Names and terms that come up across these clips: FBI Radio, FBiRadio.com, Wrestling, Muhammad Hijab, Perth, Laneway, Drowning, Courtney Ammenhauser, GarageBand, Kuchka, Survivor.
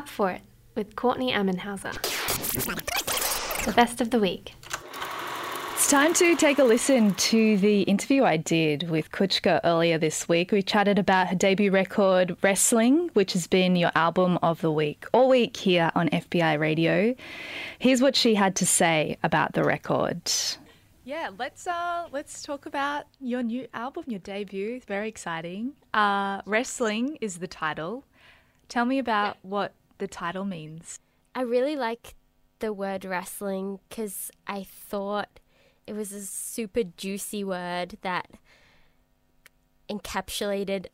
Up For It with Courtney Ammenhauser. The best of the week. It's time to take a listen to the interview I did with Kuchka earlier this week. We chatted about her debut record, Wrestling, which has been your album of the week, all week here on FBI Radio. Here's what she had to say about the record. Yeah, let's talk about your new album, your debut. It's very exciting. Wrestling is the title. Tell me about what the title means. I really like the word wrestling because I thought it was a super juicy word that encapsulated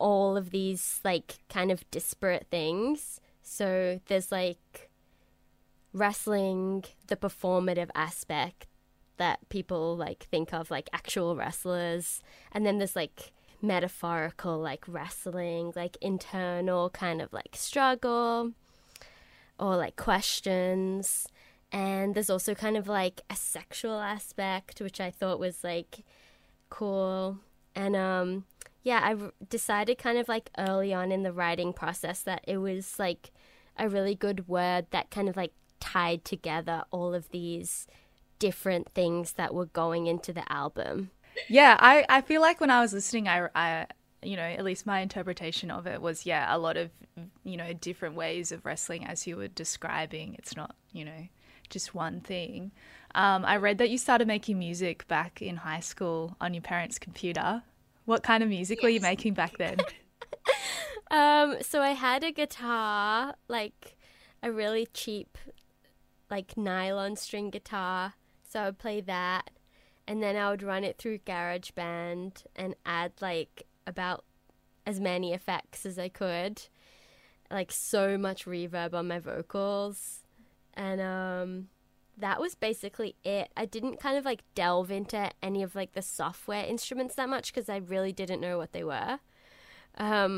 all of these like kind of disparate things. So there's like wrestling, the performative aspect that people like think of like actual wrestlers, and then there's like metaphorical like wrestling, like internal kind of like struggle or like questions, and there's also kind of like a sexual aspect which I thought was like cool. And I decided kind of like early on in the writing process that it was like a really good word that kind of like tied together all of these different things that were going into the album. Yeah, I feel like when I was listening, I you know, at least my interpretation of it was, yeah, a lot of, you know, different ways of wrestling as you were describing. It's not, you know, just one thing. I read that you started making music back in high school on your parents' computer. What kind of music were you making back then? So I had a guitar, like a really cheap, like nylon string guitar. So I would play that. And then I would run it through GarageBand and add like about as many effects as I could, like so much reverb on my vocals. And that was basically it. I didn't kind of like delve into any of like the software instruments that much because I really didn't know what they were. But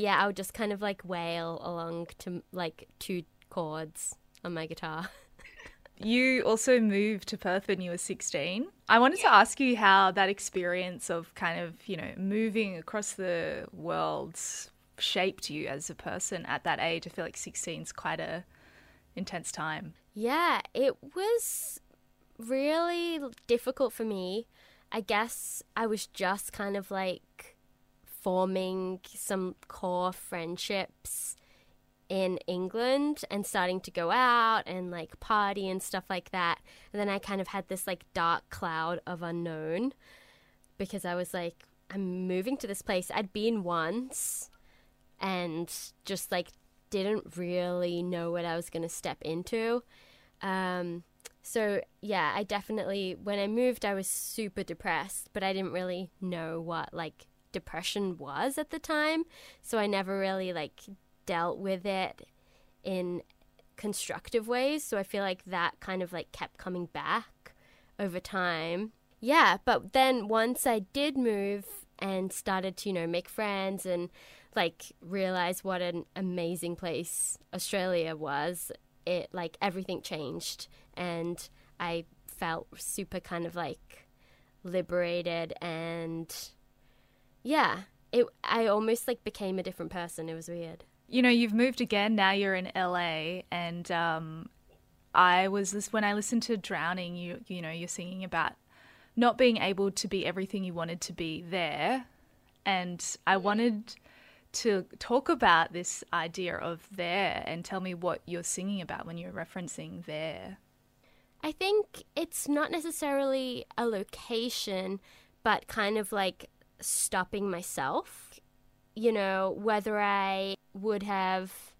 yeah, I would just kind of like wail along to like two chords on my guitar. You also moved to Perth when you were 16. I wanted to ask you how that experience of kind of, you know, moving across the world shaped you as a person at that age. I feel like 16 is quite a intense time. Yeah, it was really difficult for me. I guess I was just kind of like forming some core friendships in England and starting to go out and like party and stuff like that. And then I kind of had this like dark cloud of unknown because I was like, I'm moving to this place. I'd been once and just like didn't really know what I was going to step into. So yeah, I definitely, when I moved, I was super depressed, but I didn't really know what like depression was at the time. So I never really like dealt with it in constructive ways. So I feel like that kind of like kept coming back over time. Yeah, but then once I did move and started to, you know, make friends and like realize what an amazing place Australia was, it like everything changed and I felt super kind of like liberated and yeah, I almost like became a different person. It was weird. You know, you've moved again. Now you're in LA, and when I listened to Drowning, you know, you're singing about not being able to be everything you wanted to be there, and I wanted to talk about this idea of there, and tell me what you're singing about when you're referencing there. I think it's not necessarily a location, but kind of like stopping myself. You know, whether I would have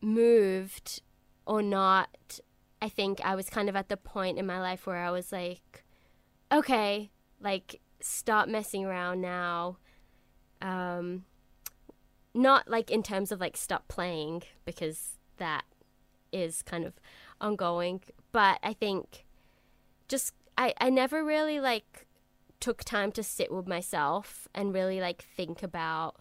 moved or not, I think I was kind of at the point in my life where I was like, okay, like, stop messing around now. Not like in terms of like stop playing, because that is kind of ongoing, but I think just I never really like took time to sit with myself and really like think about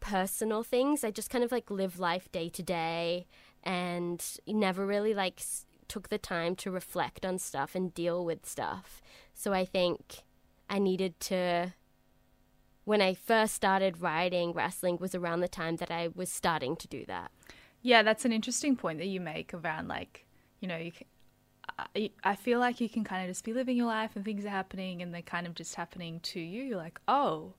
personal things. I just kind of like live life day to day and never really like took the time to reflect on stuff and deal with stuff. So I think I needed to when I first started writing, wrestling was around the time that I was starting to do that. Yeah, that's an interesting point that you make around, like, you know, you can, I feel like you can kind of just be living your life and things are happening and they're kind of just happening to you. You're like, oh,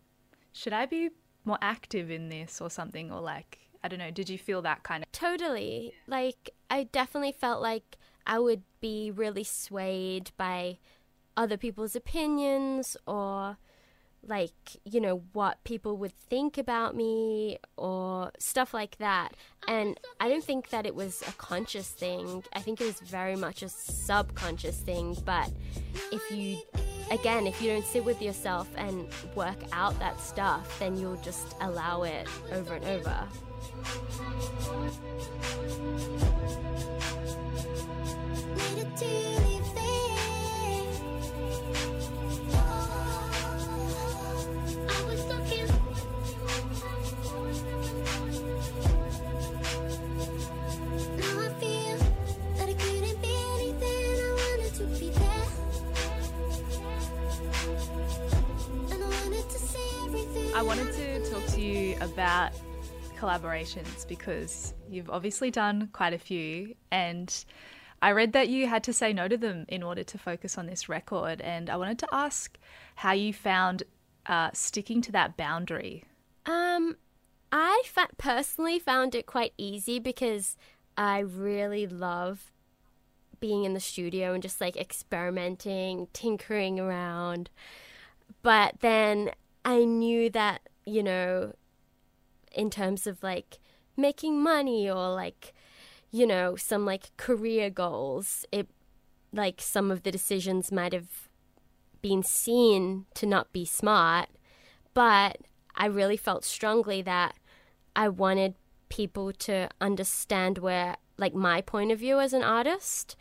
should I be more active in this or something? Or like, I don't know, did you feel that kind of? Totally. Like, I definitely felt like I would be really swayed by other people's opinions or like, you know, what people would think about me or stuff like that. And I don't think that it was a conscious thing. I think it was very much a subconscious thing. But if you, again, if you don't sit with yourself and work out that stuff, then you'll just allow it over and over. I wanted to talk to you about collaborations because you've obviously done quite a few, and I read that you had to say no to them in order to focus on this record, and I wanted to ask how you found sticking to that boundary. I personally found it quite easy because I really love being in the studio and just like experimenting, tinkering around, but then I knew that, you know, in terms of like making money or like, you know, some like career goals, it like some of the decisions might have been seen to not be smart, but I really felt strongly that I wanted people to understand where like my point of view as an artist.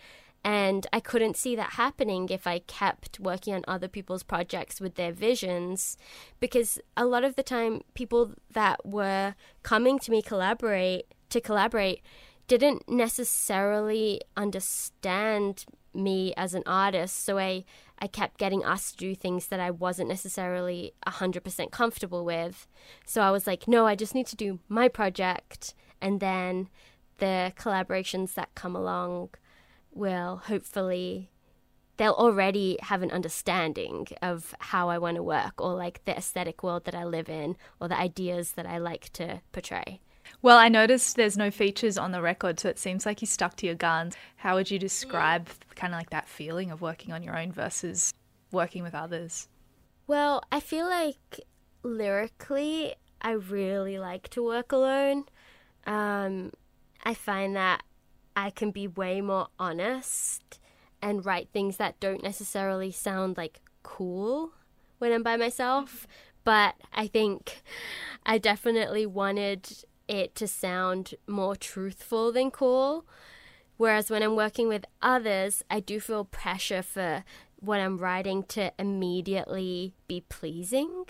And I couldn't see that happening if I kept working on other people's projects with their visions, because a lot of the time people that were coming to me to collaborate didn't necessarily understand me as an artist. So I kept getting asked to do things that I wasn't necessarily 100% comfortable with. So I was like, no, I just need to do my project. And then the collaborations that come along will hopefully, they'll already have an understanding of how I want to work or like the aesthetic world that I live in or the ideas that I like to portray. Well, I noticed there's no features on the record, so it seems like you stuck to your guns. How would you describe kind of like that feeling of working on your own versus working with others? Well, I feel like lyrically, I really like to work alone. I find that I can be way more honest and write things that don't necessarily sound like cool when I'm by myself. But I think I definitely wanted it to sound more truthful than cool. Whereas when I'm working with others, I do feel pressure for what I'm writing to immediately be pleasing,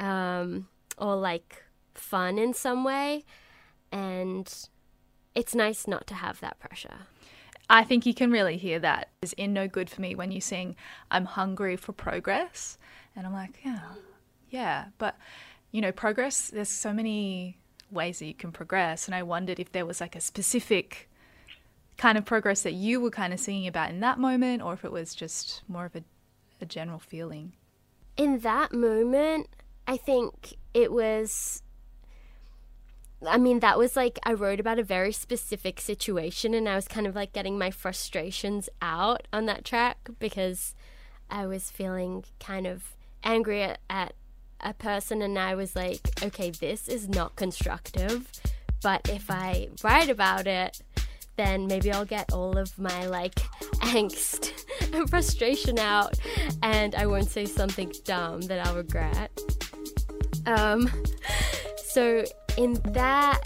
or like fun in some way. And it's nice not to have that pressure. I think you can really hear that. It's in No Good For Me when you sing, I'm hungry for progress. And I'm like, yeah. But, you know, progress, there's so many ways that you can progress. And I wondered if there was like a specific kind of progress that you were kind of singing about in that moment, or if it was just more of a general feeling. In that moment, I think it was, I mean, that was like, I wrote about a very specific situation and I was kind of like getting my frustrations out on that track because I was feeling kind of angry at a person, and I was like, okay, this is not constructive, but if I write about it, then maybe I'll get all of my like angst and frustration out and I won't say something dumb that I'll regret. So in that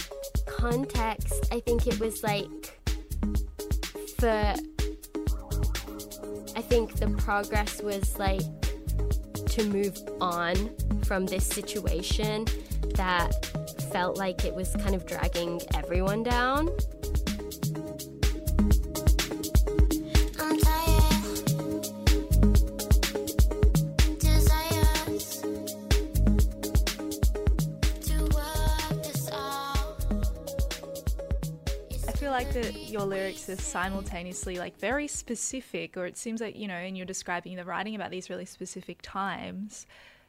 context, I think it was like, I think the progress was like to move on from this situation that felt like it was kind of dragging everyone down. feel like that your lyrics are simultaneously like very specific, or it seems like, you know, and you're describing the writing about these really specific times,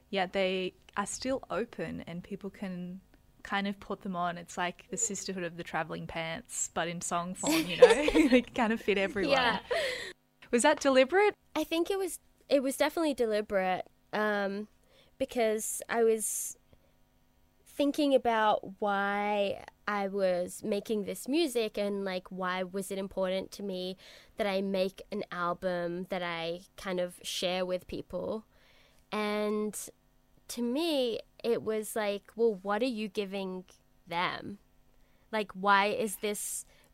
yet they are still open and people can kind of put them on. It's like the sisterhood of the traveling pants, but in song form, you know, it kind of fit everyone. Yeah. Was that deliberate? I think it was definitely deliberate, because I was thinking about why I was making this music and like why was it important to me that I make an album that I kind of share with people. And to me, it was like, well, what are you giving them? Like, why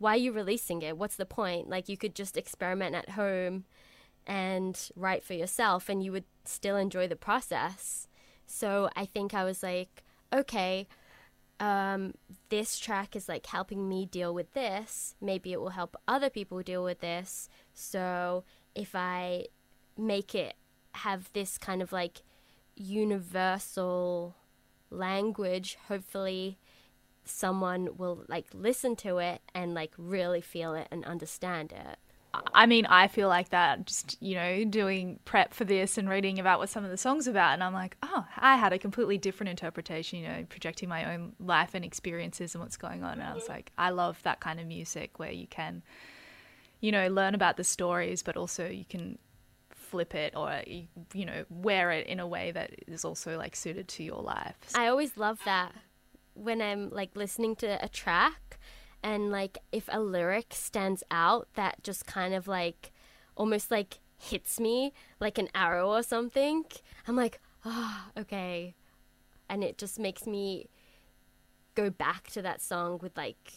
are you releasing it? What's the point? Like, you could just experiment at home and write for yourself and you would still enjoy the process. So I think I was like, okay, this track is like helping me deal with this. Maybe it will help other people deal with this. So if I make it have this kind of like universal language, hopefully someone will like listen to it and like really feel it and understand it. I mean, I feel like that just, you know, doing prep for this and reading about what some of the song's about, and I'm like, oh, I had a completely different interpretation, you know, projecting my own life and experiences and what's going on. And I was like, I love that kind of music where you can, you know, learn about the stories, but also you can flip it or, you know, wear it in a way that is also like suited to your life. I always love that when I'm like listening to a track and like if a lyric stands out that just kind of like almost like hits me like an arrow or something, I'm like, oh, okay. And it just makes me go back to that song with like,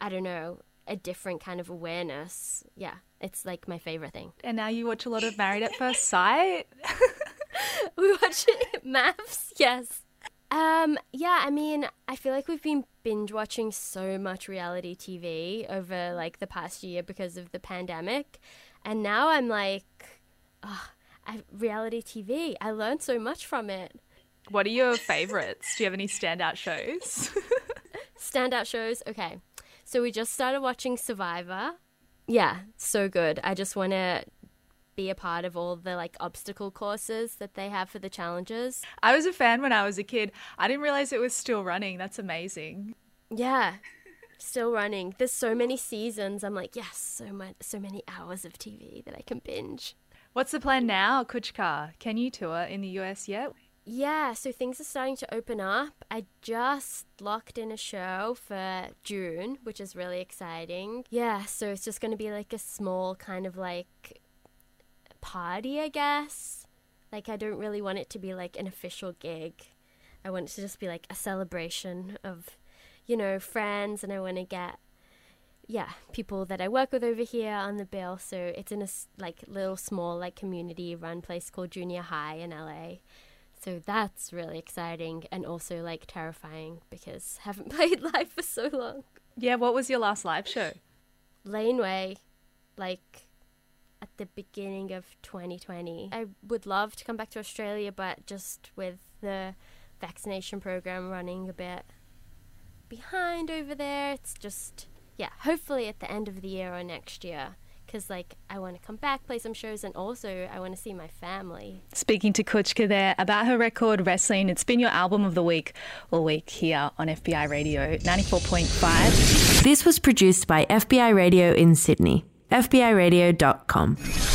I don't know, a different kind of awareness. Yeah, it's like my favorite thing. And now you watch a lot of Married at First Sight? We watch it, Maths, yes. Yeah, I mean, I feel like we've been binge watching so much reality TV over like the past year because of the pandemic. And now I'm like, oh, reality TV, I learned so much from it. What are your favorites? Do you have any standout shows? Standout shows? Okay. So we just started watching Survivor. Yeah, so good. I just want to be a part of all the like obstacle courses that they have for the challenges. I was a fan when I was a kid. I didn't realize it was still running. That's amazing. Yeah, still running. There's so many seasons. I'm like, yes, so many hours of TV that I can binge. What's the plan now, Kuchka? Can you tour in the US yet? Yeah, so things are starting to open up. I just locked in a show for June, which is really exciting. Yeah, so it's just going to be like a small kind of like party, I guess. Like, I don't really want it to be like an official gig. I want it to just be like a celebration of, you know, friends, and I want to get, yeah, people that I work with over here on the bill. So it's in a like little small like community run place called Junior High in LA. So that's really exciting and also like terrifying because I haven't played live for so long. Yeah, what was your last live show? Laneway, like at the beginning of 2020. I would love to come back to Australia, but just with the vaccination program running a bit behind over there, it's just, yeah, hopefully at the end of the year or next year, because like I want to come back, play some shows, and also I want to see my family. Speaking to Kuchka there about her record Wrestling. It's been your album of the week all week here on FBI Radio 94.5. This was produced by FBI Radio in Sydney. FBiRadio.com.